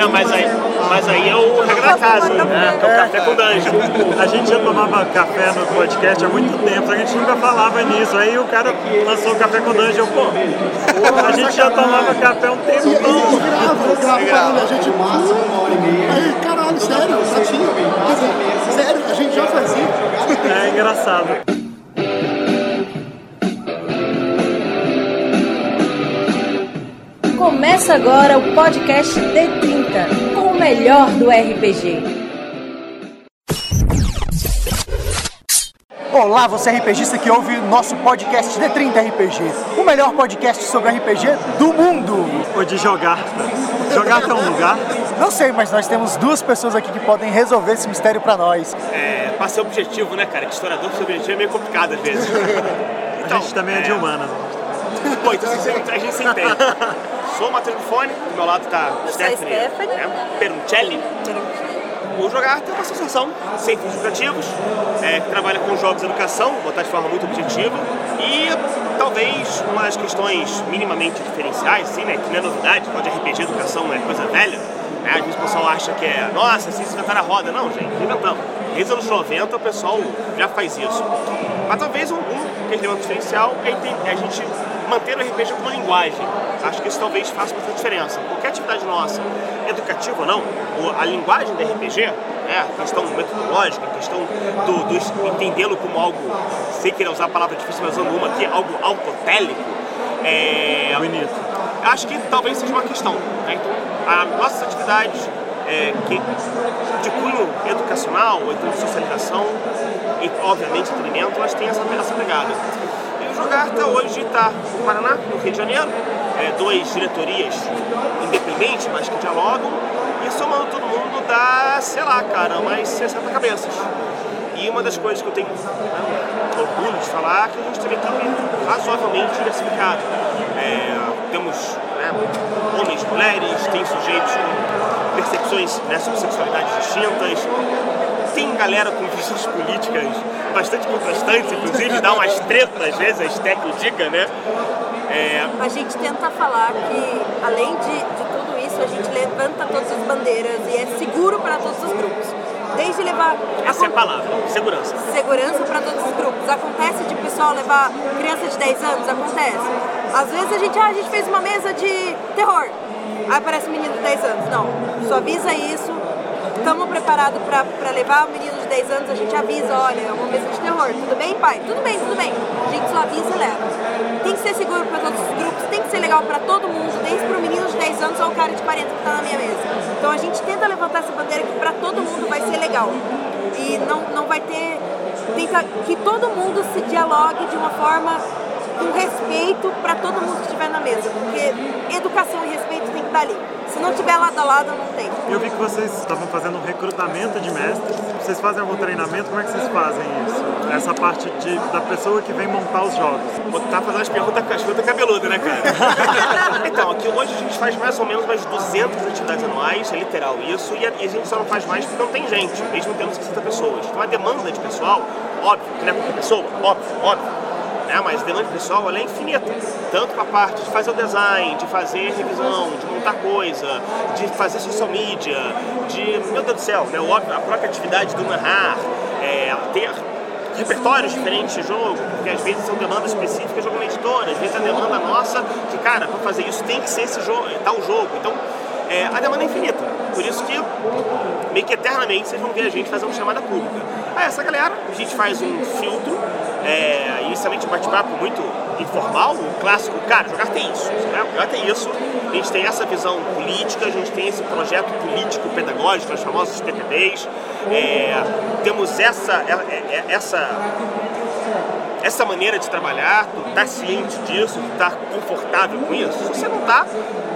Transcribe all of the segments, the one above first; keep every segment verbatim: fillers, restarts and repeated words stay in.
Não, mas aí, mas aí é o regra da casa, né? É o Café com o Dan Jon. A gente já tomava café no podcast há muito tempo, a gente nunca falava nisso. Aí o cara lançou o Café com o Dan Jon. Pô, a gente já tomava café há um tempo. Eles gravam, gravam, a gente passa uma hora e meia. Aí, caralho, sério, assim, sério, a gente já fazia. É engraçado. Começa agora o podcast D trinta, com o melhor do R P G. Olá, você RPGista que ouve nosso podcast D trinta R P G, o melhor podcast sobre R P G do mundo. Ou de Jogarte. Jogarte é um lugar? Não sei, mas nós temos duas pessoas aqui que podem resolver esse mistério pra nós. É, pra ser objetivo, né, cara? Que historiador sem objetivo é meio complicado às vezes. Então, a gente também é, é de humana. Pô, então se você me traz, a gente se entende. Sou o Matheus de Fone, do meu lado tá Stéphanie, Stéphanie. Né? Perucelli. O Jogarte é uma associação sem fins lucrativos, é, que trabalha com jogos e educação, botar de forma muito objetiva, e talvez umas questões minimamente diferenciais, assim, né? Que não é novidade, pode R P G educação é coisa velha, né? Às vezes o pessoal acha que é, nossa, assim, se inventar a roda. Não, gente, inventamos. Desde os anos noventa o pessoal já faz isso. Mas talvez um, um que é um diferencial é a gente manter o R P G como linguagem. Acho que isso talvez faça muita diferença. Qualquer atividade nossa, educativa ou não, a linguagem do R P G, né, a questão metodológica, a questão do, do entendê-lo como algo, sei que ele usar a palavra difícil, mas usando uma aqui, algo autotélico, é bonito. Acho que talvez seja uma questão. Né? Então, as nossas atividades é, que, de cunho educacional, de socialização e, obviamente, treinamento, elas têm essa, essa pegada. Jogarte hoje está no Paraná, no Rio de Janeiro, é, duas diretorias independentes, mas que dialogam, e somando todo mundo dá, sei lá, cara, umas sessenta cabeças. E uma das coisas que eu tenho né, orgulho de falar é que a gente tem aqui um razoavelmente diversificado. É, temos né, homens, mulheres, tem sujeitos com percepções né, sobre sexualidades distintas, tem galera com visões políticas bastante contrastantes, inclusive dá umas tretas às vezes, a estética diga, né? É... A gente tenta falar que, além de, de tudo isso, a gente levanta todas as bandeiras e é seguro para todos os grupos. Desde levar... Essa a... é a palavra, segurança. Segurança para todos os grupos. Acontece de pessoal levar criança de dez anos, acontece. Às vezes a gente, ah, a gente fez uma mesa de terror, aí aparece um menino de dez anos. Não, só avisa isso. Estamos preparados para levar o menino de dez anos, a gente avisa, olha, é uma mesa de terror, tudo bem, pai? Tudo bem, tudo bem. A gente só avisa e leva. Tem que ser seguro para todos os grupos, tem que ser legal para todo mundo, desde para o menino de dez anos ao cara de quarenta que está na minha mesa. Então a gente tenta levantar essa bandeira que para todo mundo vai ser legal. E não, não vai ter... Tenta que todo mundo se dialogue de uma forma com respeito para todo mundo que estiver na mesa, porque educação e respeito tem que estar ali. Se não tiver lado a lado, não tem. Eu vi que vocês estavam fazendo um recrutamento de mestres. Vocês fazem algum treinamento? Como é que vocês fazem isso? Essa parte de, da pessoa que vem montar os jogos. Vou tá fazendo as perguntas com as perguntas cabeludas, né, cara? Então, aqui hoje a gente faz mais ou menos umas duzentas atividades anuais, é literal isso, e a, e a gente só não faz mais porque não tem gente, mesmo tendo sessenta pessoas. Então a demanda de pessoal, óbvio, que não é qualquer pessoa, óbvio, óbvio. É, mas a demanda pessoal ela é infinita, tanto para a parte de fazer o design, de fazer revisão, de montar coisa, de fazer social media, de, meu Deus do céu, né, óbvio, a própria atividade do narrar, é, ter repertórios diferentes de jogo, porque às vezes são demandas específicas, jogo na editora, às vezes a demanda nossa, que cara, para fazer isso tem que ser esse jogo, tal jogo, então é, a demanda é infinita, por isso que meio que eternamente vocês vão ver a gente fazer uma chamada pública. Ah, essa galera, a gente faz um filtro, é, inicialmente um bate-papo muito informal, um clássico, cara, jogar tem isso, né? Jogar tem isso, a gente tem essa visão política, a gente tem esse projeto político-pedagógico, os famosos P P Bs, é, temos essa, essa, essa maneira de trabalhar, tu tá ciente disso, tu tá confortável com isso, se você não tá,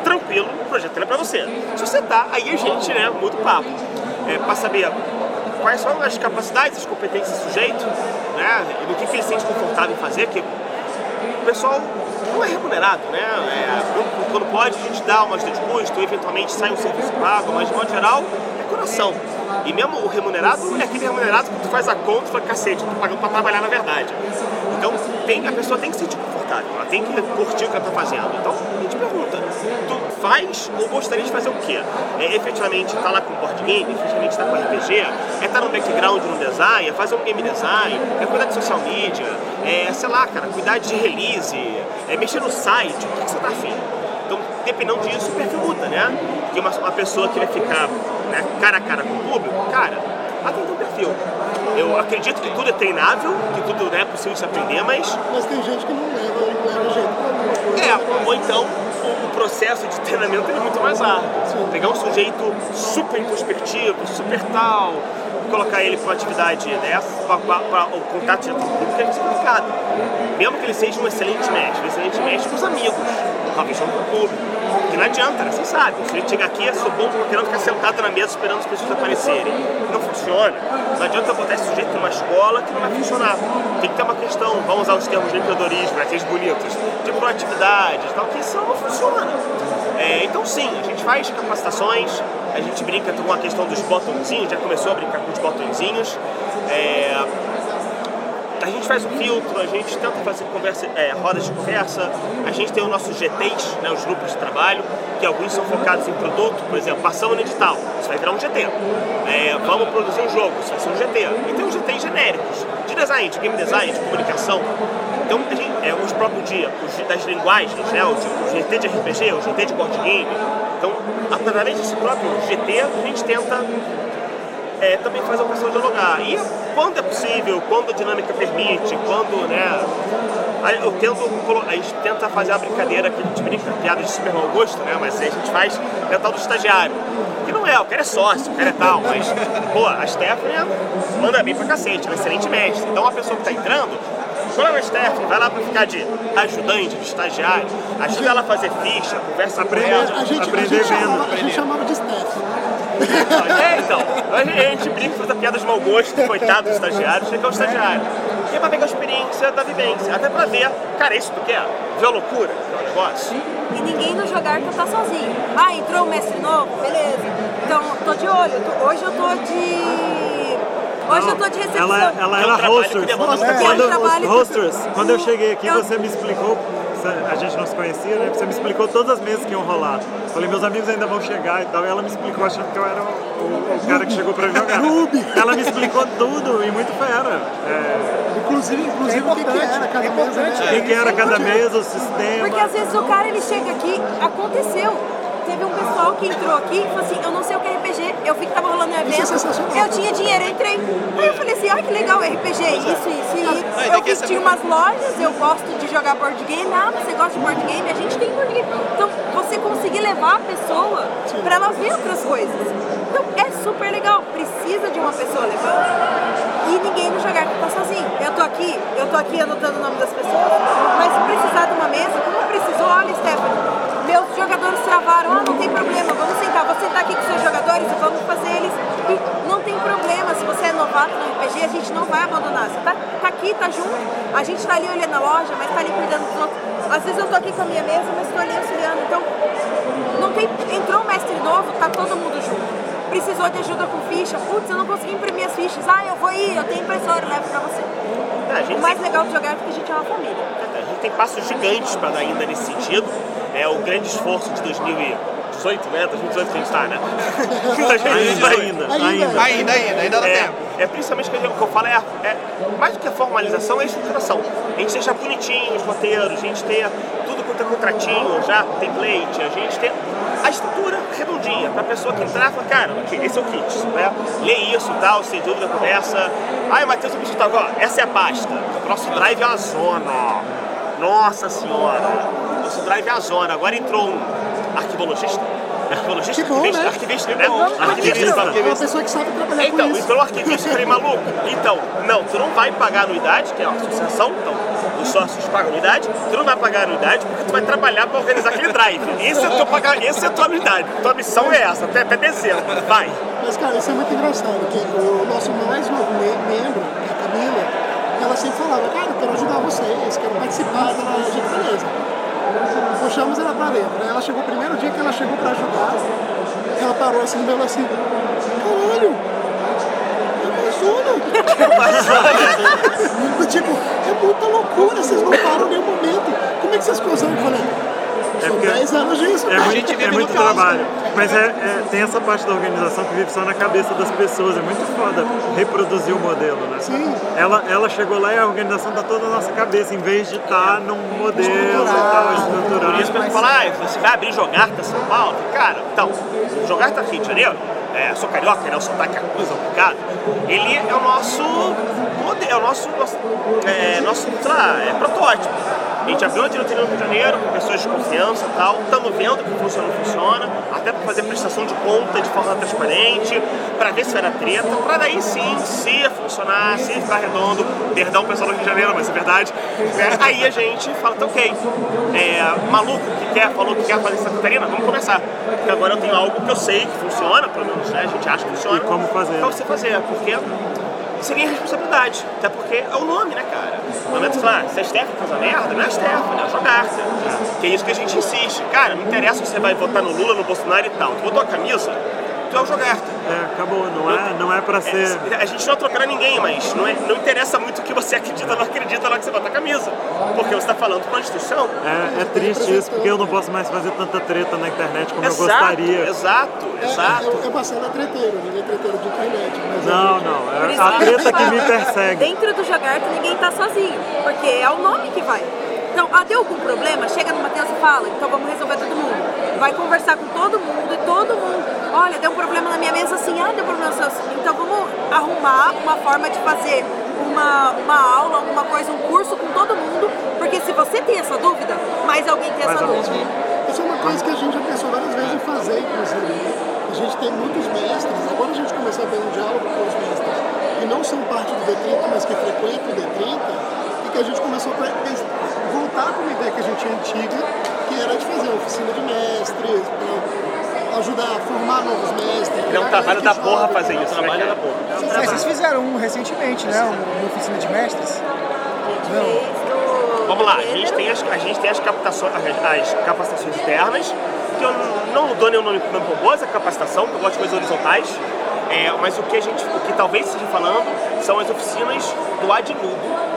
tranquilo, o projeto é pra você, se você tá, aí a gente, né, muda o papo, é, pra saber quais são as capacidades, as competências do sujeito, né? Do que ele se sente confortável em fazer, que o pessoal não é remunerado, né? É, quando pode, a gente dá uma ajuda de custo, eventualmente sai um serviço pago, mas de modo geral, é coração. E mesmo o remunerado não é aquele remunerado que tu faz a conta e fala, cacete, tu pagando pra trabalhar na verdade. Então, tem, a pessoa tem que se sentir confortável, ela tem que curtir o que ela tá fazendo. Então, a gente pergunta, tu faz ou gostaria de fazer o quê? É, efetivamente estar tá lá com board game, efetivamente estar tá com R P G, é estar tá no background, no design, é fazer um game design, é cuidar de social media, é, sei lá, cara, cuidar de release, é mexer no site, o que, que você tá afim? Então, dependendo disso, o perfil muda, né? Porque uma, uma pessoa que vai ficar, né, cara a cara com o público, cara, atende o perfil. Eu acredito que tudo é treinável, que tudo né, é possível se aprender, mas... Mas tem gente que não leva, não leva jeito. É, ou então o, o processo de treinamento é muito mais árduo. Pegar um sujeito super introspectivo, super tal, colocar ele para uma atividade dessa, para o contato direto com o público, é complicado. Mesmo que ele seja um excelente mestre, um excelente mestre com os amigos, talvez não com o público. Que não adianta, né? Você sabe, se ele chega aqui, eu sou bom querendo ficar sentado na mesa esperando as pessoas aparecerem. Não funciona. Não adianta botar esse sujeito numa escola que não vai funcionar. Tem que ter uma questão, vamos usar os termos de empreendedorismo, aqueles bonitos, de proatividade e tal, que isso não funciona. É, então sim, a gente faz capacitações, a gente brinca com a questão dos botõezinhos, já começou a brincar com os botõezinhos. É, a gente faz o filtro, a gente tenta fazer conversa, é, rodas de conversa, a gente tem os nossos G Ts, né, os grupos de trabalho, que alguns são focados em produto, por exemplo, passamos no edital, isso vai virar um G T, é, vamos produzir um jogo, isso vai ser um G T, e tem os G Ts genéricos, de design, de game design, de comunicação, então a gente, é, os próprios dias, os das linguagens, né, o G T de R P G, o G T de board game, então através desse próprio G T a gente tenta É, também faz a opção de dialogar. E quando é possível, quando a dinâmica permite, quando, né... Eu tento, a gente tenta fazer a brincadeira que a gente brinca, piada de super mau gosto, né? Mas a gente faz é o tal do estagiário. Que não é, o cara é sócio, o cara é tal, mas... Pô, a Stephanie manda bem pra cacete, é um excelente mestre. Então a pessoa que tá entrando, fala na Stephanie, vai lá pra ficar de ajudante, de estagiário, ajuda ela a fazer ficha, conversa a com ela, a gente, aprender a gente mesmo. Chamava, a gente chamava de Stephanie, né? É, então, a gente brinca, faz a piada de mau gosto, coitado dos estagiários, chega o estagiário. E é pra pegar a experiência da vivência, até pra ver, cara, isso tu quer? Viu a loucura que é o negócio? E ninguém no Jogarte tá sozinho. Ah, entrou um mestre novo? Beleza. Então, tô de olho. Tô, hoje eu tô de... Hoje eu tô de recepção. Ela, ela era hosters. Quando, hosters. Quando eu cheguei aqui, eu... você me explicou... A gente não se conhecia, né? Você me explicou todas as mesas que iam rolar. Falei, meus amigos ainda vão chegar e tal. E ela me explicou, achando que eu era o, o cara que chegou pra jogar. Ela me explicou tudo e muito fera. É... Inclusive, inclusive é o que, que era cada mesa. O que, que era cada mesa, o sistema. Porque às vezes o cara, ele chega aqui, aconteceu. Teve um pessoal que entrou aqui e falou assim, eu não sei o que é R P G, eu vi que tava rolando um evento, eu tinha dinheiro, eu entrei. Aí eu falei assim, ah, que legal, R P G, isso, isso, isso. Ah, eu vi que tinha umas lojas, eu gosto de jogar board game, ah, você gosta de board game, a gente tem board game. Então, você conseguir levar a pessoa pra ela ver outras coisas. Então, é super legal, precisa de uma pessoa levando. E ninguém no Jogar tá sozinho. Eu tô aqui, eu tô aqui anotando o nome das pessoas, mas se precisar de uma mesa, como precisou, olha, Stephanie. Meus jogadores travaram, ah, não tem problema, vamos sentar, vou sentar aqui com seus jogadores e vamos fazer eles. E não tem problema, se você é novato no R P G, a gente não vai abandonar. Você tá, tá aqui, tá junto, a gente tá ali olhando a loja, mas tá ali cuidando dos outros. Às vezes eu tô aqui com a minha mesa, mas tô ali auxiliando. Então, não tem, entrou um mestre novo, tá todo mundo junto. Precisou de ajuda com ficha, putz, eu não consegui imprimir as fichas, ah, eu vou ir, eu tenho impressora, eu levo pra você. É, gente... O mais legal de jogar é porque a gente é uma família. A gente tem passos gigantes pra dar ainda nesse sentido. É o grande esforço de dois mil e dezoito, né? dois mil e dezoito que a gente tá, né? ainda, ainda, ainda, ainda, ainda, ainda dá é, tempo. É principalmente o que eu falo, é, é mais do que a formalização, é a estruturação. A gente deixar bonitinho os roteiros, a gente ter tudo quanto é contratinho, já template, a gente ter a estrutura redondinha, pra pessoa que entrar e falar, cara, okay, esse é o kit, né? Lê isso e tal, sem dúvida, conversa. Ai, Matheus, o bicho tá agora, essa é a pasta. O nosso drive é uma zona. Nossa senhora. Nosso drive é a zona, agora entrou um arquivologista. Arquivologista, que bom, arquivista, né? Arquivista, é bom, né? Arquivista, arquivista. Uma pessoa que sabe trabalhar então, com isso. Então, entrou um arquivista, falei, maluco, então, não, tu não vai pagar a anuidade, que é uma associação, então, os sócios pagam anuidade, tu não vai pagar a anuidade porque tu vai trabalhar para organizar aquele drive. Esse é o teu pagamento, esse é a tua anuidade, tua missão é essa, até, até dezembro, vai. Mas, cara, isso é muito engraçado, porque o nosso mais novo membro, a Camila, ela sempre falava, cara, eu quero ajudar vocês, quero participar da loja de beleza. Puxamos ela pra dentro, né? Ela chegou, o primeiro dia que ela chegou pra ajudar, ela parou assim no meu assim, caralho, é Amazônia! Tipo, é muita loucura, vocês não param em nenhum momento, como é que vocês conseguem? Eu falei, É porque são dez anos disso. É, muito, é muito trabalho. Mas é, é, tem essa parte da organização que vive só na cabeça das pessoas. É muito foda reproduzir o modelo, né? Sim. Ela, ela chegou lá e a organização está toda na nossa cabeça, em vez de estar tá num modelo estrutural. E tal, estrutural. Por isso que eu falo, ah, você vai abrir Jogarte São Paulo? Cara, então, Jogarte aqui de Janeiro, é, sou carioca, né? O sotaque é coisa complicada. Ele é o nosso modelo, é o nosso, nosso, é, nosso tra, é, protótipo. A gente abriu a diretoria no Rio de Janeiro, com pessoas de confiança e tal, estamos vendo que funciona ou não funciona, até para fazer prestação de conta de forma transparente, para ver se vai dar treta, para daí sim, se funcionar, se ficar redondo, perdão o pessoal do Rio de Janeiro, mas é verdade, é, aí a gente fala, tá ok, é, maluco que quer, falou que quer fazer Santa Catarina, vamos começar, porque agora eu tenho algo que eu sei que funciona, pelo menos, né, a gente acha que funciona. E como fazer? Pra você fazer, porque... seria responsabilidade, até porque é o nome, né, cara? No momento você fala, ah, se a Steph faz a merda, não é a Steph, não é a Jogarte. Que é isso que a gente insiste. Cara, não interessa se você vai votar no Lula, no Bolsonaro e tal. Tu botou a camisa, tu é o Jogarte. É, acabou, não é, não é pra ser... É, a gente não é trocar ninguém, mas não, é, não interessa muito o que você acredita ou não acredita na hora que você bota a camisa. Porque você tá falando com a instituição. É, é triste isso, porque eu não posso mais fazer tanta treta na internet como exato, eu gostaria. Exato, exato. É, eu, eu passei na treteiro, ninguém treteiro de internet. Mas não, gente... não, é a treta que me persegue. Dentro do Jogarte ninguém tá sozinho, porque é o nome que vai. Então, ah, deu algum problema? Chega no Matheus e fala, então vamos resolver todo mundo. Vai conversar com todo mundo e todo mundo, olha, deu um problema na minha mesa assim, ah, deu problema na sua assim. Então vamos arrumar uma forma de fazer uma, uma aula, alguma coisa, um curso com todo mundo, porque se você tem essa dúvida, mais alguém tem mais essa alguém dúvida. Isso é uma coisa que a gente já pensou várias vezes em fazer, inclusive. A gente tem muitos mestres, agora a gente começou a ter um diálogo com os mestres, que não são parte do D trinta, mas que frequentam o D trinta, que a gente começou a voltar com uma ideia que a gente tinha antiga, que era de fazer oficina de mestres, pra ajudar a formar novos mestres. É um trabalho da porra fazer isso, trabalho da porra. Mas vocês fizeram um recentemente, né? Uma oficina de mestres? Não. Vamos lá, a gente tem as, a gente tem as, captações, as capacitações externas, que eu não dou nenhum nome pomposo, a capacitação, porque eu gosto de coisas horizontais. É, mas o que a gente, o que talvez esteja falando são as oficinas do Adnubo,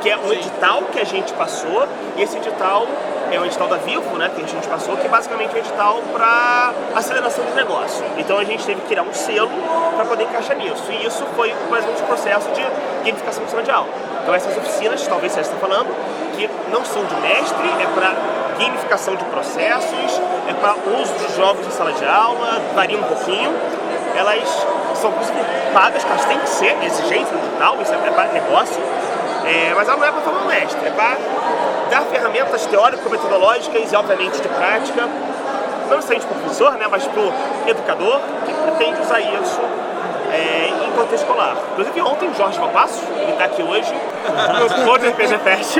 que é um edital que a gente passou, e esse edital é um edital da Vivo, né, que a gente passou, que basicamente é um edital para aceleração do negócio. Então a gente teve que criar um selo para poder encaixar nisso, e isso foi mais um processo de gamificação de aula. Então essas oficinas, talvez você está falando, que não são de mestre, é para gamificação de processos, é para uso de jogos de sala de aula, varia um pouquinho, elas são pagas, elas têm que ser exigentes no edital, isso é para negócio. É, mas ela não é para formar um mestre, é para dar ferramentas teórico-metodológicas e, obviamente, de prática, não somente para o professor, né, mas para o educador que pretende usar isso é, em contexto escolar. Inclusive, ontem, Jorge Vapassos, ele está aqui hoje, no World R P G Fest,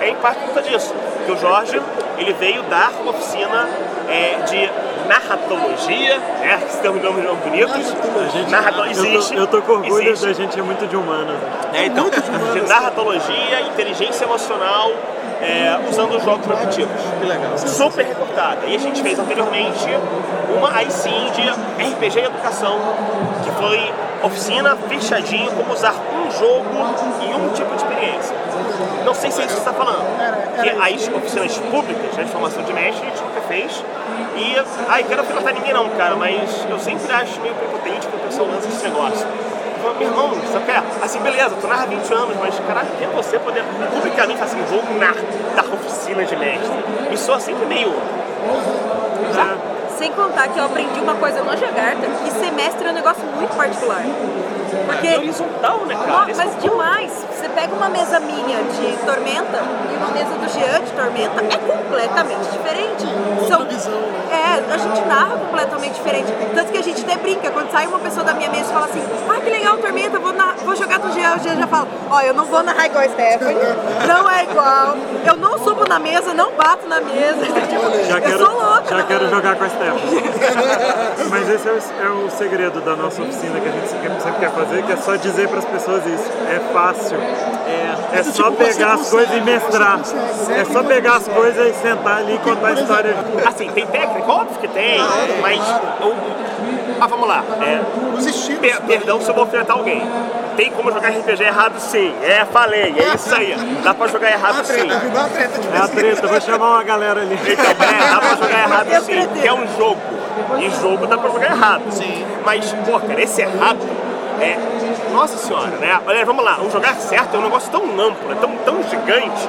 é em parte por conta disso, que o Jorge ele veio dar uma oficina é, de... Narratologia, né? Que se tem um nome bonito. Narratologia. Eu tô com orgulho existe. Da gente, é muito de humana. É, então, muito de humanas. Narratologia, inteligência emocional, é, usando os jogos narrativos. Que legal. Super recortada. E a gente fez anteriormente uma aí sim de R P G e educação, que foi oficina fechadinho, como usar um jogo e um tipo de experiência. Não sei se é isso que você está falando. Porque as oficinas públicas, né, de formação de mestre, a gente nunca fez. E, ai, quero afrontar ninguém não, cara, mas eu sempre acho meio prepotente quando o pessoal lança esse negócio. Então, meu irmão, sabe, assim, beleza, tu narra vinte anos, mas caralho, quem é você poder publicamente assim, vou narrar oficina de mestre? E sou sempre meio... Sabe? Sem contar que eu aprendi uma coisa no Jogarte, que semestre é um negócio muito particular. Porque é horizontal, né, cara? Mas, mas demais, você pega uma mesa minha de Tormenta e uma mesa do Jean de Tormenta, é completamente diferente. São, é, a gente narra completamente diferente. Tanto que a gente até brinca, quando sai uma pessoa da minha mesa e fala assim, ah, que legal, Tormenta, vou, narrar, vou jogar do Jean, o Jean já fala, ó, oh, eu não vou narrar igual a Stephanie, não é igual, eu não subo na mesa, não bato na mesa, já eu quero, sou louca. Já quero jogar com a Stephanie. Mas esse é o, é o segredo da nossa oficina que a gente sempre quer fazer. Que é só dizer para as pessoas isso, é fácil, é, é só pegar as coisas e mestrar, é só pegar as coisas e sentar ali e contar a história. Assim, tem técnica, óbvio que tem, mas, eu... ah, vamos lá, é... perdão se eu vou enfrentar alguém, tem como jogar R P G errado sim. É, falei, é isso aí. Dá pra jogar errado treta, sim. Viu? Uma treta de é a treta, vou chamar uma galera ali. Então, é, dá pra jogar errado eu sim, porque é um jogo. E jogo dá pra jogar errado. Sim. Mas, pô, cara, esse errado é... Nossa senhora, né? Olha, vamos lá, o jogar certo é um negócio tão amplo, é tão, tão gigante.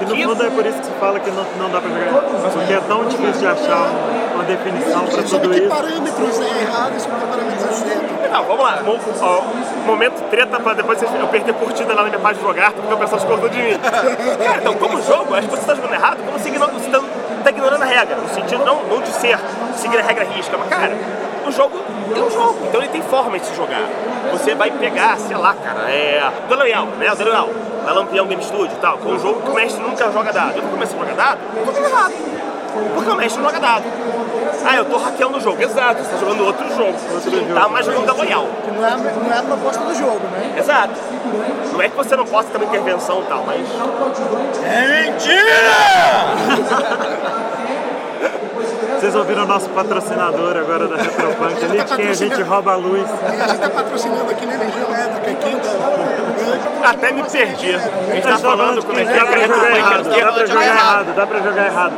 Que no mundo é por isso que se fala que não, não dá pra jogar. Porque é tão difícil de achar uma definição pra tudo isso. Parâmetros é errado, isso que parâmetros é certo. Não, vamos lá. Bom, ó, momento treta pra depois vocês, eu perder curtida lá na minha página de Jogarte porque o pessoal se cortou de mim. Cara, então, como jogo, acho que você tá jogando errado, como você ignora, você tá, tá ignorando a regra. No sentido não, não de ser seguir a regra risca, mas cara, o jogo é um jogo, então ele tem forma de se jogar. Você vai pegar, sei lá, cara, é... do Loyal, né? Do Loyal. Na Lampião Game Studio e tal, que é um jogo que o mestre nunca joga dado. Eu não começo a jogar dado, eu tô errado. Porque o mestre não joga dado. Ah, eu tô hackeando o jogo. Exato, você tá jogando outro jogo. Você não tá mais jogando da Loyal. Que não é, não é a proposta do jogo, né? Exato. Não é que você não possa ter uma intervenção e tal, mas... É mentira! Vocês ouviram o nosso patrocinador agora da Retropunk, ali tá de quem a gente rouba a luz. A gente tá patrocinando aqui na energia elétrica aqui. Tá... Até me perdi. A gente tá falando como é que dá pra jogar errado. Dá pra jogar errado, dá pra jogar errado.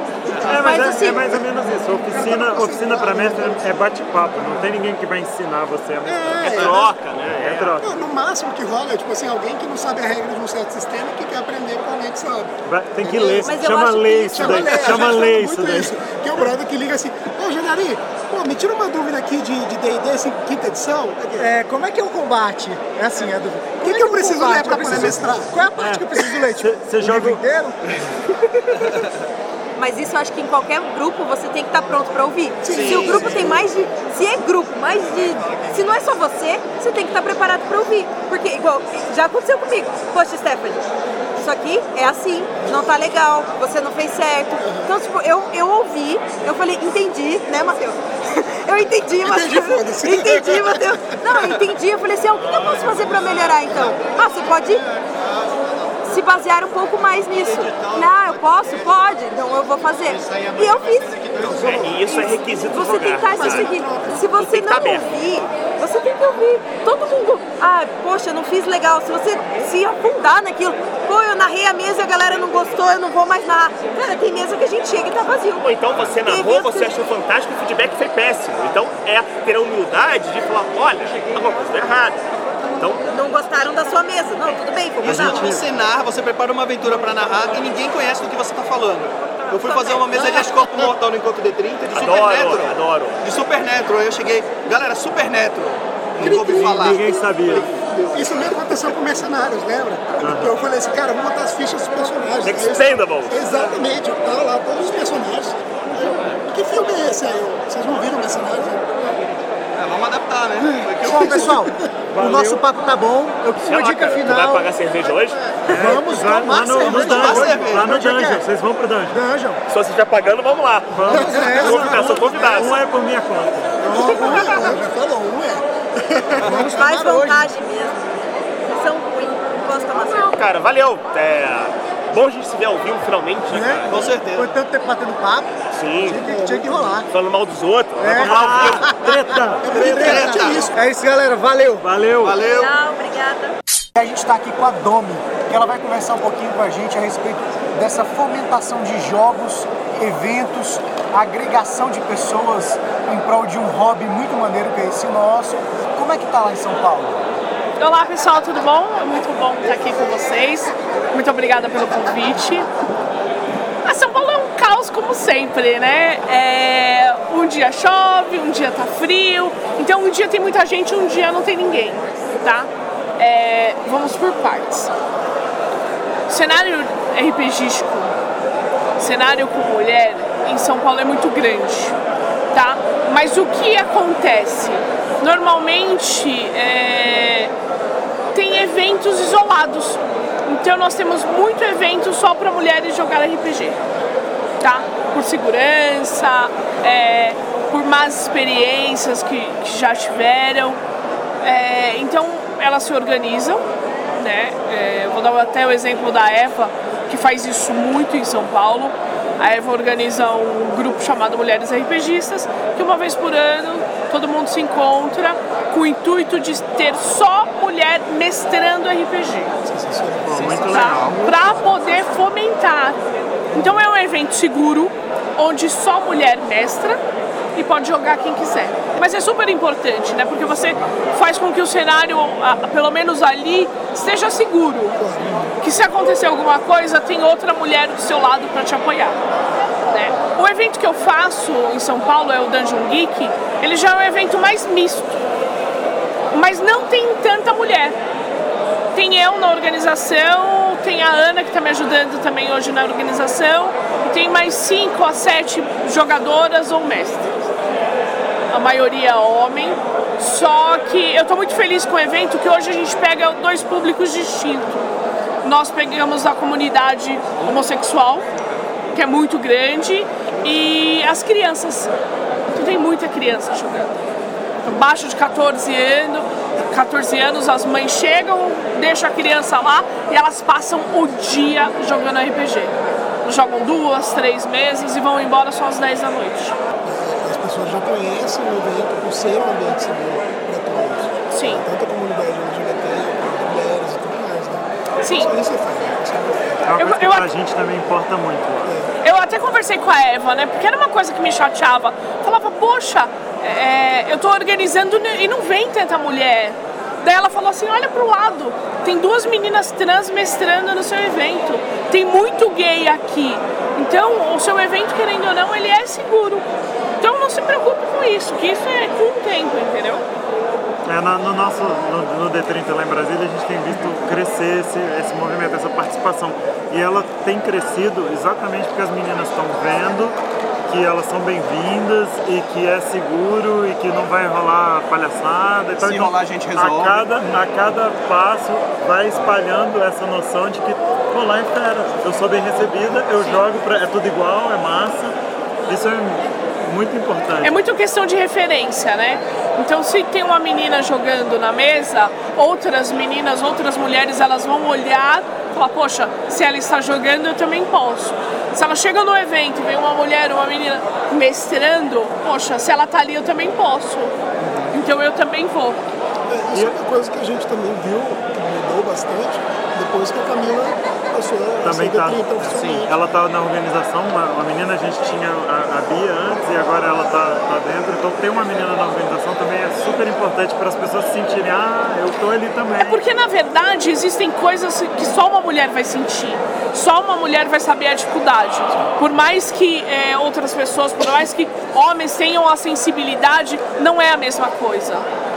É, mas assim, é mais ou menos isso. Oficina, oficina pra mestre é bate-papo. Não tem ninguém que vai ensinar você a mestrar. É troca, né? É troca. Não, no máximo que rola é tipo assim, alguém que não sabe a regra de um certo sistema que quer aprender com alguém que sabe. Vai, tem que ler. Chama lei isso daí. Chama lei isso daí. Que é o brother que liga assim, ô Janari, pô, me tira uma dúvida aqui de D e D, assim, quinta edição. É, como é que é o combate? É assim, é a dúvida. O que, que, que eu preciso combate, ler pra poder mestrar? Qual é a parte é. que eu preciso ler? Tipo, você joga inteiro? Mas isso eu acho que em qualquer grupo você tem que estar pronto pra ouvir. Sim, se o grupo sim. tem mais de... Se é grupo, mais de... Se não é só você, você tem que estar preparado pra ouvir. Porque, igual, já aconteceu comigo. Poxa, Stephanie, isso aqui é assim, não tá legal, você não fez certo. Então, tipo, eu, eu ouvi, eu falei, entendi, né, Matheus? Eu entendi, Matheus. Entendi, Matheus. Não, eu entendi, eu falei assim, ah, o que eu posso fazer pra melhorar, então? Ah, você pode se basear um pouco mais nisso. Não, eu posso? Pode. Então, eu vou fazer. E eu fiz. É, isso é requisito do lugar. Você tem que estar... Se você não ouvir... Você tem que ouvir. Todo mundo, ah, poxa, não fiz legal. Se você se afundar naquilo, pô, eu narrei a mesa e a galera não gostou, eu não vou mais narrar. Cara, tem mesa que a gente chega e tá vazio. Ou então você narrou, você achou fantástico, o feedback foi péssimo. Então é ter a humildade de falar, olha, alguma coisa tá errada. Então, não gostaram da sua mesa. Não, tudo bem, vou mudar. Você narra, você prepara uma aventura pra narrar e ninguém conhece do que você tá falando. Eu fui fazer uma mesa de Escopo Mortal no Encontro D trinta, de Super Netro. Adoro. De Super Netro. Aí eu cheguei, galera, Super Netro. Não ouvi falar. Ninguém sabia. Isso mesmo aconteceu com Mercenários, lembra? Uhum. Eu falei assim, cara, vamos botar as fichas dos personagens. Extendable. Exatamente, eu tava lá, todos os personagens. Eu, que filme é esse aí? Vocês não viram Mercenários? É, vamos adaptar, né? Bom, eu... pessoal, valeu. O nosso papo tá bom. Eu preciso de uma dica cara, final. Tu vai pagar cerveja hoje? É, vamos lá, tomar cerveja. Lá no Dungeon, vocês vão pro Dungeon. Dungeon. Se você estiver pagando, vamos lá. Vamos. É, são convidados. Um é por minha conta. Não, um é, falou, um é. Vamos mais vantagem mesmo. Vocês são ruins, posso tomar cerveja. Não, cara, valeu. É... Bom a gente se ver ao vivo finalmente, né? Com certeza. Foi tanto tempo batendo papo. Sim. Tinha que, tinha que rolar. Falando mal dos outros. É. Vamos lá, treta. Treta. Treta. É isso. É isso, galera. Valeu. Valeu. Valeu. Tchau, obrigada. A gente está aqui com a Domi, que ela vai conversar um pouquinho com a gente a respeito dessa fomentação de jogos, eventos, agregação de pessoas em prol de um hobby muito maneiro que é esse nosso. Como é que tá lá em São Paulo? Olá pessoal, tudo bom? Muito bom estar aqui com vocês. Muito obrigada pelo convite. A São Paulo é um caos como sempre, né? É... Um dia chove, um dia tá frio. Então um dia tem muita gente, um dia não tem ninguém, tá? É... Vamos por partes. Cenário RPGístico, cenário com mulher em São Paulo é muito grande, tá? Mas o que acontece? Normalmente é, tem eventos isolados, então nós temos muito evento só para mulheres jogar R P G, tá? Por segurança, é, por más experiências que, que já tiveram, é, então elas se organizam, né? É, vou dar até o exemplo da Eva, que faz isso muito em São Paulo. A Eva organiza um grupo chamado Mulheres RPGistas, que uma vez por ano todo mundo se encontra com o intuito de ter só mulheres mulher mestrando R P G. Bom, muito legal. Pra poder fomentar. Então é um evento seguro, onde só mulher mestra e pode jogar quem quiser. Mas é super importante, né? Porque você faz com que o cenário, pelo menos ali, esteja seguro. Que se acontecer alguma coisa, tem outra mulher do seu lado para te apoiar. Né? O evento que eu faço em São Paulo é o Dungeon Geek. Ele já é um evento mais misto, mas não tem tanta mulher. Tem eu na organização, tem a Ana que está me ajudando também hoje na organização, e tem mais cinco a sete jogadoras ou mestres. A maioria homem, só que eu estou muito feliz com o evento, que hoje a gente pega dois públicos distintos. Nós pegamos a comunidade homossexual, que é muito grande, e as crianças. Então tem muita criança jogando. Abaixo de catorze anos, catorze anos, as mães chegam, deixam a criança lá e elas passam o dia jogando R P G. Jogam duas, três meses e vão embora só às dez da noite. As pessoas já conhecem o evento por ser um ambiente seguro para todos. Sim. Tanto a comunidade L G B T, mulheres e tudo mais, né? Sim. Só isso é fato. É uma coisa que pra gente também importa muito. Eu até conversei com a Eva, né? Porque era uma coisa que me chateava. Falava, poxa... É, eu estou organizando e não vem tanta mulher. Daí ela falou assim, olha pro lado, tem duas meninas trans mestrando no seu evento, tem muito gay aqui. Então o seu evento, querendo ou não, ele é seguro. Então não se preocupe com isso, que isso é com o tempo, entendeu? É, no, no nosso, no, no D trinta lá em Brasília, a gente tem visto crescer esse, esse movimento, essa participação. E ela tem crescido exatamente porque as meninas estão vendo que elas são bem-vindas e que é seguro e que não vai rolar palhaçada. Então, se rolar, a gente resolve. A cada, a cada passo vai espalhando essa noção de que, pô, lá em fera, eu sou bem recebida, eu jogo, pra, é tudo igual, é massa. Isso é muito importante. É muito questão de referência, né? Então, se tem uma menina jogando na mesa, outras meninas, outras mulheres, elas vão olhar e falar, poxa, se ela está jogando, eu também posso. Se ela chega no evento e vem uma mulher ou uma menina mestrando, poxa, se ela tá ali eu também posso. Então eu também vou. É, isso é uma coisa que a gente também viu, que mudou bastante, depois que a Camila passou a ser D trinta oficialmente. Ela tá na organização, uma, uma menina, a gente tinha a, a Bia antes e agora ela tá, tá dentro. Então ter uma menina na organização também é super importante para as pessoas se sentirem, ah, eu tô ali também. É porque na verdade existem coisas que só uma mulher vai sentir. Só uma mulher vai saber a dificuldade. Por mais que é, outras pessoas, por mais que homens tenham a sensibilidade, não é a mesma coisa.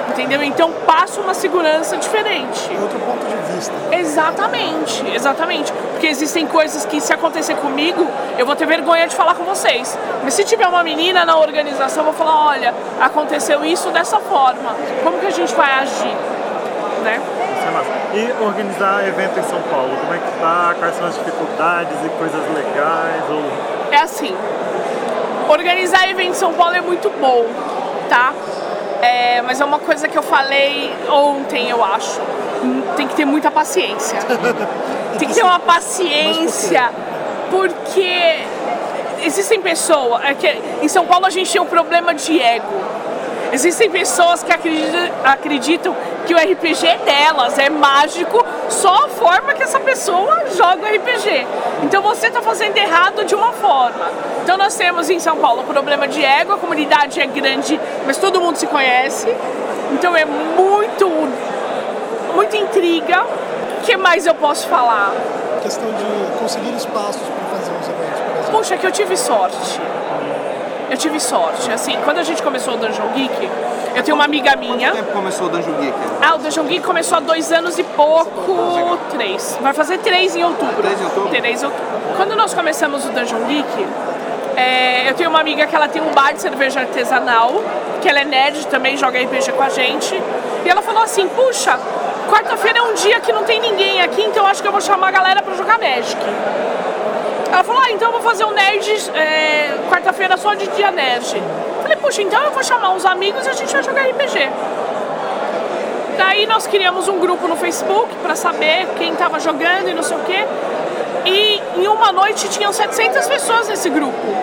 Entendeu? Então passa uma segurança diferente. Outro ponto de vista. Exatamente, exatamente. Porque existem coisas que, se acontecer comigo, eu vou ter vergonha de falar com vocês. Mas se tiver uma menina na organização, eu vou falar, olha, aconteceu isso dessa forma. Como que a gente vai agir? Né? E organizar evento em São Paulo, como é que tá? Quais são as dificuldades e coisas legais? Ou... É assim, organizar evento em São Paulo é muito bom, tá? É, mas é uma coisa que eu falei ontem, eu acho. Tem que ter muita paciência. Tem que ter uma paciência, porque existem pessoas... É que em São Paulo a gente tem um problema de ego. Existem pessoas que acreditam, acreditam que o R P G é delas, é mágico, só a forma que essa pessoa joga o R P G. Então você está fazendo errado de uma forma. Então nós temos em São Paulo o problema de ego, a comunidade é grande, mas todo mundo se conhece. Então é muito, muito intriga. O que mais eu posso falar? A questão de conseguir espaços para fazer os eventos, por exemplo. Poxa, que eu tive sorte. Eu tive sorte, assim, quando a gente começou o Dungeon Geek, eu tenho uma amiga minha... Quanto tempo começou o Dungeon Geek? Ah, o Dungeon Geek começou há dois anos e pouco, três. Vai fazer três em outubro. Três em outubro? Três em outubro. Quando nós começamos o Dungeon Geek, é, eu tenho uma amiga que ela tem um bar de cerveja artesanal, que ela é nerd também, joga R P G com a gente, e ela falou assim, puxa, quarta-feira é um dia que não tem ninguém aqui, então acho que eu vou chamar a galera pra jogar Magic. Ela falou, ah, então eu vou fazer um nerd é, quarta-feira só de dia nerd. Falei, puxa, então eu vou chamar uns amigos e a gente vai jogar R P G. Daí nós criamos um grupo no Facebook pra saber quem tava jogando e não sei o quê. E em uma noite tinham setecentas pessoas nesse grupo.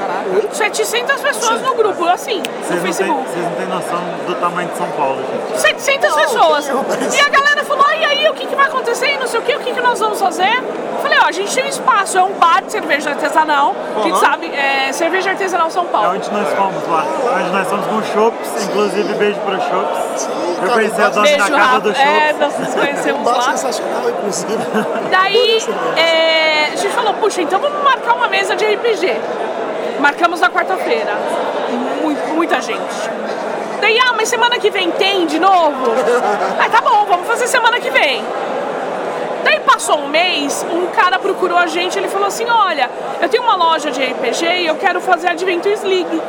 Caraca. Oi? setecentas pessoas no grupo, assim, no Facebook. Vocês não têm noção do tamanho de São Paulo, gente. setecentas não, pessoas. E a galera falou, e aí, o que, que vai acontecer? E não sei o que, o que, que nós vamos fazer? Eu falei, ó, a gente tem um espaço, é um bar de cerveja artesanal. Uhum. A gente sabe, é Cerveja Artesanal São Paulo. É onde nós fomos lá. Onde nós fomos com o Chops, inclusive, beijo pro Chops. Eu conheci a dona da casa do Chops. É, nós nos conhecemos lá. Daí, é, a gente falou, puxa, então vamos marcar uma mesa de R P G. Marcamos na quarta-feira. Muita gente. Daí, ah, mas semana que vem tem de novo? Ah, tá bom, vamos fazer semana que vem. Daí passou um mês, um cara procurou a gente, ele falou assim, olha, eu tenho uma loja de R P G e eu quero fazer Adventurers League.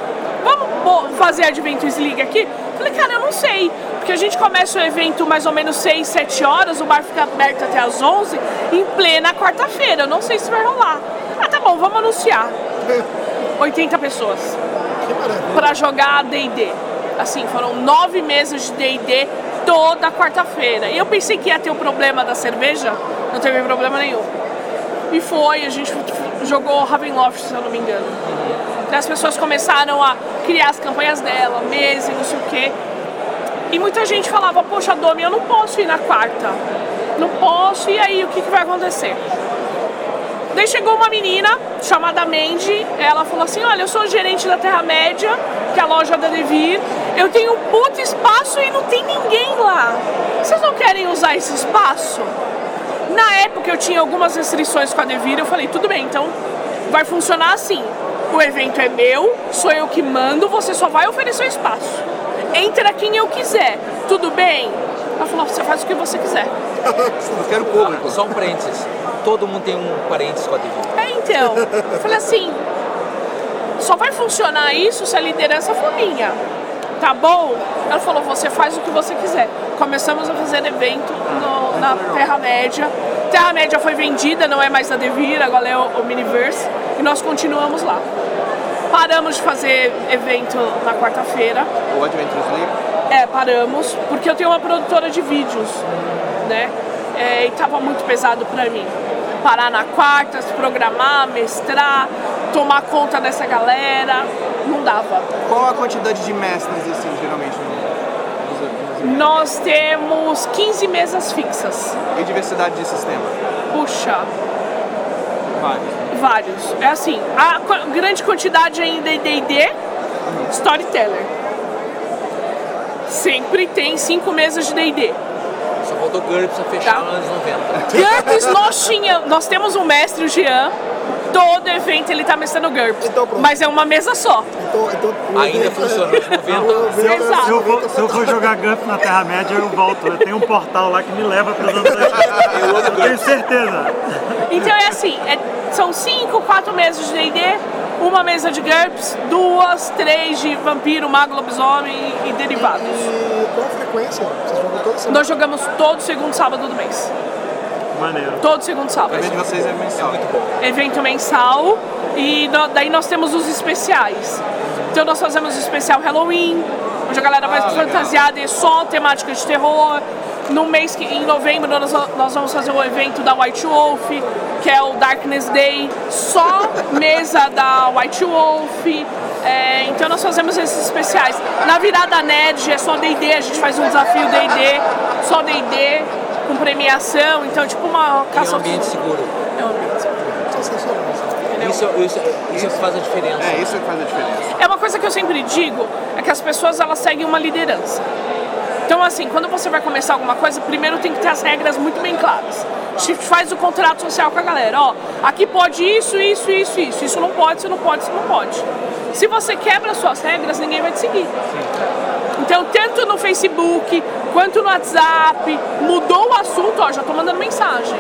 Vamos fazer Adventurers League aqui? Falei, cara, eu não sei, porque a gente começa o evento mais ou menos seis, sete horas, o bar fica aberto até as onze, em plena quarta-feira, eu não sei se vai rolar. Ah, tá bom, vamos anunciar. oitenta pessoas pra jogar D e D. Assim, foram nove meses de D e D toda quarta-feira. E eu pensei que ia ter o problema da cerveja, não teve problema nenhum. E foi, a gente jogou Ravenloft, se eu não me engano. E as pessoas começaram a criar as campanhas dela, mesa e não sei o quê. E muita gente falava, poxa, Domi, eu não posso ir na quarta. Não posso, e aí, o que, que vai acontecer? Daí chegou uma menina, chamada Mandy, ela falou assim, olha, eu sou gerente da Terra-média, que é a loja da Devir, eu tenho um puto espaço e não tem ninguém lá. Vocês não querem usar esse espaço? Na época eu tinha algumas restrições com a Devir, eu falei, tudo bem, então vai funcionar assim. O evento é meu, sou eu que mando, você só vai oferecer o espaço. Entra quem eu quiser, tudo bem? Ela falou, você faz o que você quiser. Eu quero público, só um parênteses. Todo mundo tem um parênteses com a Devir. É, então. Eu falei assim, só vai funcionar isso se a liderança for minha. Tá bom? Ela falou, você faz o que você quiser. Começamos a fazer evento no, na Terra-média. Terra-média foi vendida, não é mais da Devir, agora é o, o Miniverse. E nós continuamos lá. Paramos de fazer evento na quarta-feira. O Adventures League? É, paramos, porque eu tenho uma produtora de vídeos, né? É, e tava muito pesado pra mim. Parar na quarta, se programar, mestrar, tomar conta dessa galera, não dava. Qual a quantidade de mestres, assim, geralmente? No... Nós temos quinze mesas fixas. E diversidade de sistema? Puxa. Vários. Vários. É assim, a grande quantidade ainda é D e D, Storyteller. Sempre tem cinco mesas de D e D. Só faltou GURPS a fechar tá. Nos anos noventa. GURPS nós tínhamos, nós temos um mestre, o Jean, todo evento ele tá mestrando GURPS, então, mas é uma mesa só. Então, então, ainda funciona nos noventa. Exato. Se eu, vou, se eu for jogar GURPS na Terra-média, eu volto. Eu tenho um portal lá que me leva para os anos noventa. Eu tenho certeza. Então é assim, é, são cinco, quatro mesas de D e D, uma mesa de GURPS, duas, três de vampiro, mago, lobisomem e, e derivados. E qual a frequência? Vocês jogam todo sábado? Nós jogamos todo segundo sábado do mês. Maneiro. Todo segundo sábado. O evento de vocês é mensal. Muito bom. Evento mensal e no, daí nós temos os especiais. Então nós fazemos o especial Halloween, onde a galera vai ah, fantasiada e só temática de terror. No mês que, em novembro, nós, nós vamos fazer o evento da White Wolf, que é o Darkness Day, só mesa da White Wolf, é, então nós fazemos esses especiais. Na virada nerd é só D e D, a gente faz um desafio D e D, só D e D, com premiação, então tipo uma caça... É um ambiente seguro. É um ambiente seguro. Isso, isso, isso faz a diferença. É, isso faz a diferença. É uma coisa que eu sempre digo, é que as pessoas elas seguem uma liderança. Então assim, quando você vai começar alguma coisa, primeiro tem que ter as regras muito bem claras. A gente faz o contrato social com a galera, ó, aqui pode isso, isso, isso, isso, isso não pode, isso não pode, isso não pode. Se você quebra as suas regras, ninguém vai te seguir. Então tanto no Facebook, quanto no WhatsApp, mudou o assunto, ó, já tô mandando mensagem.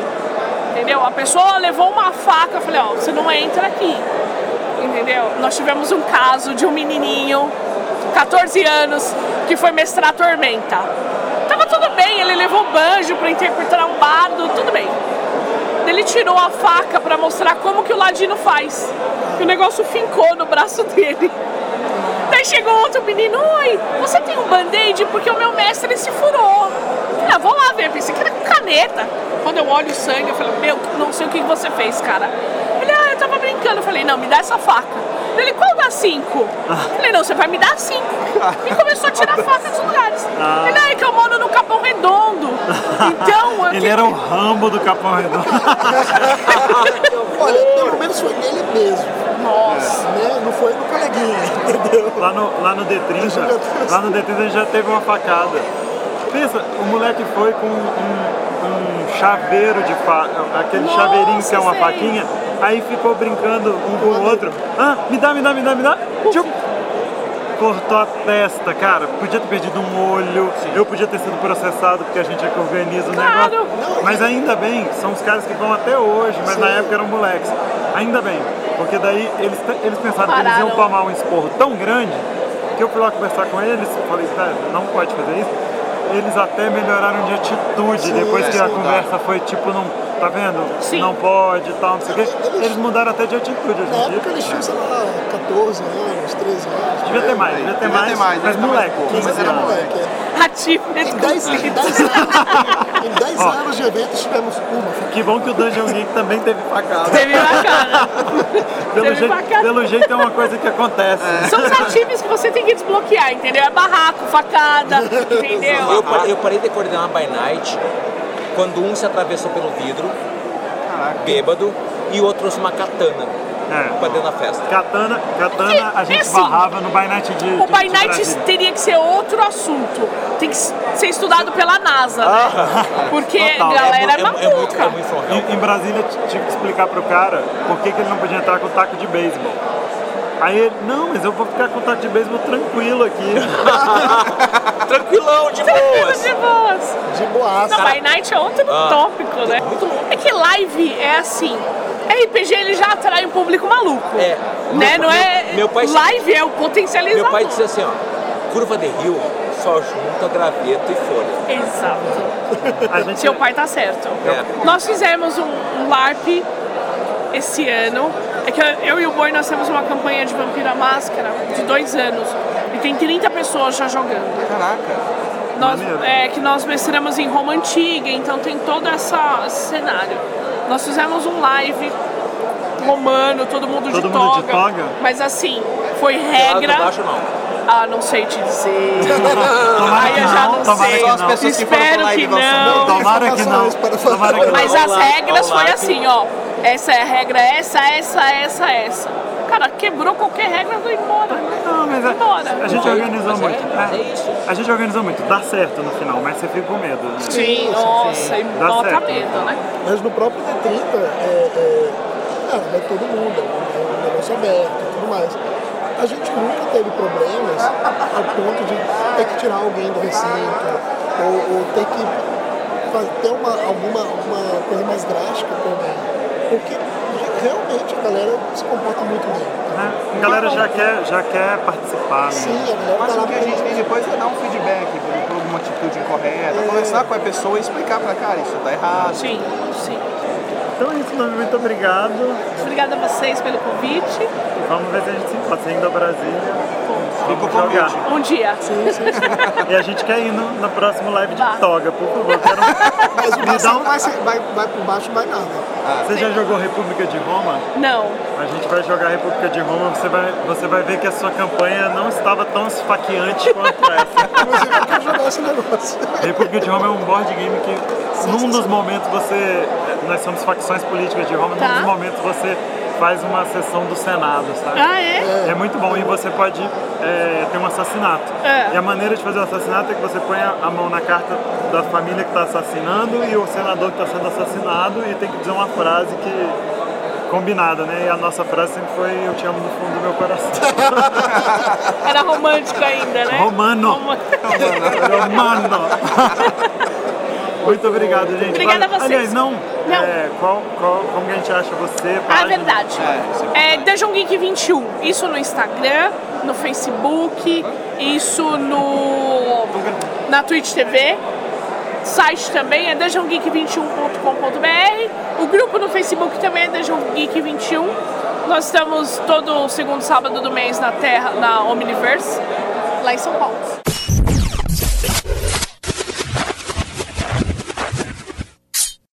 Entendeu? A pessoa levou uma faca, eu falei, ó, você não entra aqui. Entendeu? Nós tivemos um caso de um menininho, quatorze anos, que foi mestrar Tormenta. Tava tudo bem, ele levou banjo pra interpretar um bardo, tudo bem. Ele tirou a faca pra mostrar como que o ladino faz. E o negócio fincou no braço dele. Daí chegou outro menino, oi, você tem um band-aid? Porque o meu mestre se furou. Ah, vou lá ver, pensei que era caneta. Quando eu olho o sangue, eu falei, meu, não sei o que você fez, cara. Ele, ah, eu tava brincando. Eu falei, não, me dá essa faca. Ele, qual dá cinco? Ah. Ele, não, você vai me dar cinco. E começou a tirar faca dos lugares. Ah. Ele, é que eu moro no Capão Redondo. Então... Eu... Ele era o Rambo do Capão Redondo. Olha, pelo menos foi nele mesmo. Nossa, é. Né? Não foi no coleguinha, entendeu? Lá no, lá no D trinta, já, lá no D trinta a gente já teve uma facada. Pensa, o moleque foi com um, um chaveiro de faca, aquele Nossa, chaveirinho que é uma sei. faquinha, aí ficou brincando um com o outro. Ah, me dá, me dá, me dá, me dá. Tchum. Cortou a testa, cara. Podia ter perdido um olho, Sim. eu podia ter sido processado porque a gente é que organiza o claro. negócio. Não, mas ainda bem, são os caras que vão até hoje, mas Sim. na época eram moleques. Ainda bem, porque daí eles, eles pensaram Pararam. que eles iam tomar um esporro tão grande que eu fui lá conversar com eles, falei, tá, não pode fazer isso. Eles até melhoraram de atitude Sim, depois é, que a conversa dá. foi tipo, não, tá vendo? Sim. Não pode e tal, não sei o quê. Eles mudaram até de atitude hoje em dia. Eles tinham, sei lá, catorze anos, treze anos. Devia ter mais, devia ter mais, mas moleque. Mas era moleque, é. Ativo, em dez anos de eventos tivemos uma. Que bom que o Dungeon Geek também teve facada. Teve facada. Pelo, je... Pelo jeito é uma coisa que acontece. É. São os ativos que você tem que desbloquear, entendeu? É barraco, facada, entendeu? Eu parei, eu parei de coordenar By Night quando um se atravessou pelo vidro, Caraca. bêbado, e o outro trouxe uma katana. É. Pra dentro da festa. Katana, katana e, a gente é assim, barrava no By Night de. O By Night teria que ser outro assunto. Tem que ser estudado pela NASA. Ah, né? é. Porque Total. a galera é, é maluca. É é é em, em Brasília tive que explicar pro cara por que, que ele não podia entrar com o taco de beisebol. Aí ele, não, mas eu vou ficar com o taco de beisebol tranquilo aqui. Tranquilão, de boas. de boas. De boas. Não, By Night é outro ah. tópico, né? É que live é assim. R P G ele já atrai um público maluco. É. Né? Meu, não é. Meu, meu pai live disse, é o potencializador. Meu pai disse assim, ó, curva de rio só junta graveto e folha. Exato. A gente... Seu pai tá certo. É. Nós fizemos um LARP esse ano. É que eu e o Boi nós temos uma campanha de Vampira Máscara de dois anos. E tem trinta pessoas já jogando. Caraca. Nós, é que nós mestramos em Roma Antiga, então tem todo essa, esse cenário. Nós fizemos um live romano, todo mundo, todo de, mundo toga, de toga, mas assim, foi regra... Não, baixo, não. Ah, não sei te dizer. Ai, ah, eu já não, não sei. As pessoas Espero que, que não. Tomara que não. Tomara que não. Mas as regras foi assim, ó. Essa é a regra, essa, essa, essa, essa. Cara, quebrou qualquer regra, vai embora. Não, mas é, a gente organizou mas muito. É, é isso. A gente organizou muito. Dá certo no final, mas você fica com medo. Né? Sim, nossa, e bota medo, né? Mas no próprio D trinta, é, é, é, é todo mundo, é um negócio aberto e tudo mais. A gente nunca teve problemas ao ponto de ter que tirar alguém do recinto ou, ou ter que ter uma, alguma uma coisa mais drástica também. Porque realmente a galera se comporta muito bem. Tá? É, a galera já quer, já quer participar. Sim, né? a Mas o que a gente tem depois é dar um feedback por alguma atitude incorreta, é... conversar com a pessoa e explicar pra cara, isso tá errado. Sim, sim. Então é isso, Domi, muito obrigado. Obrigada a vocês pelo convite. Vamos ver se a gente se encontra indo a Brasília. Fica convite. Um dia. Sim, sim, sim. E a gente quer ir no, no próximo live de bah. toga, por favor. Quero... Mas o Brasão vai, vai, vai por baixo, vai nada. Ah, você sim. já jogou República de Roma? Não. A gente vai jogar República de Roma, você vai, você vai ver que a sua campanha não estava tão esfaqueante quanto essa. Inclusive, eu quero jogar esse negócio. República de Roma é um board game que, sim, num sim, dos sim. momentos, você... Nós somos facções políticas de Roma, tá. num dos momentos você faz uma sessão do Senado, sabe? Ah, é? É muito bom, e você pode é, ter um assassinato. É. E a maneira de fazer o assassinato é que você põe a mão na carta da família que está assassinando e o senador que está sendo assassinado e tem que dizer uma frase que... combinada, né? E a nossa frase sempre foi eu te amo no fundo do meu coração. Era romântico ainda, né? Romano! Romano! Romano. Muito obrigado, gente. Obrigada a vocês. Aliás, não. não. É, qual, qual, como que a gente acha você? Ah, verdade. É, é Deja um Geek vinte e um. Isso no Instagram, no Facebook, isso no na Twitch T V. Site também é dungeon geek vinte e um ponto com ponto b r. O grupo no Facebook também é dungeon geek vinte e um. Nós estamos todo segundo sábado do mês na Terra, na Omniverse, lá em São Paulo.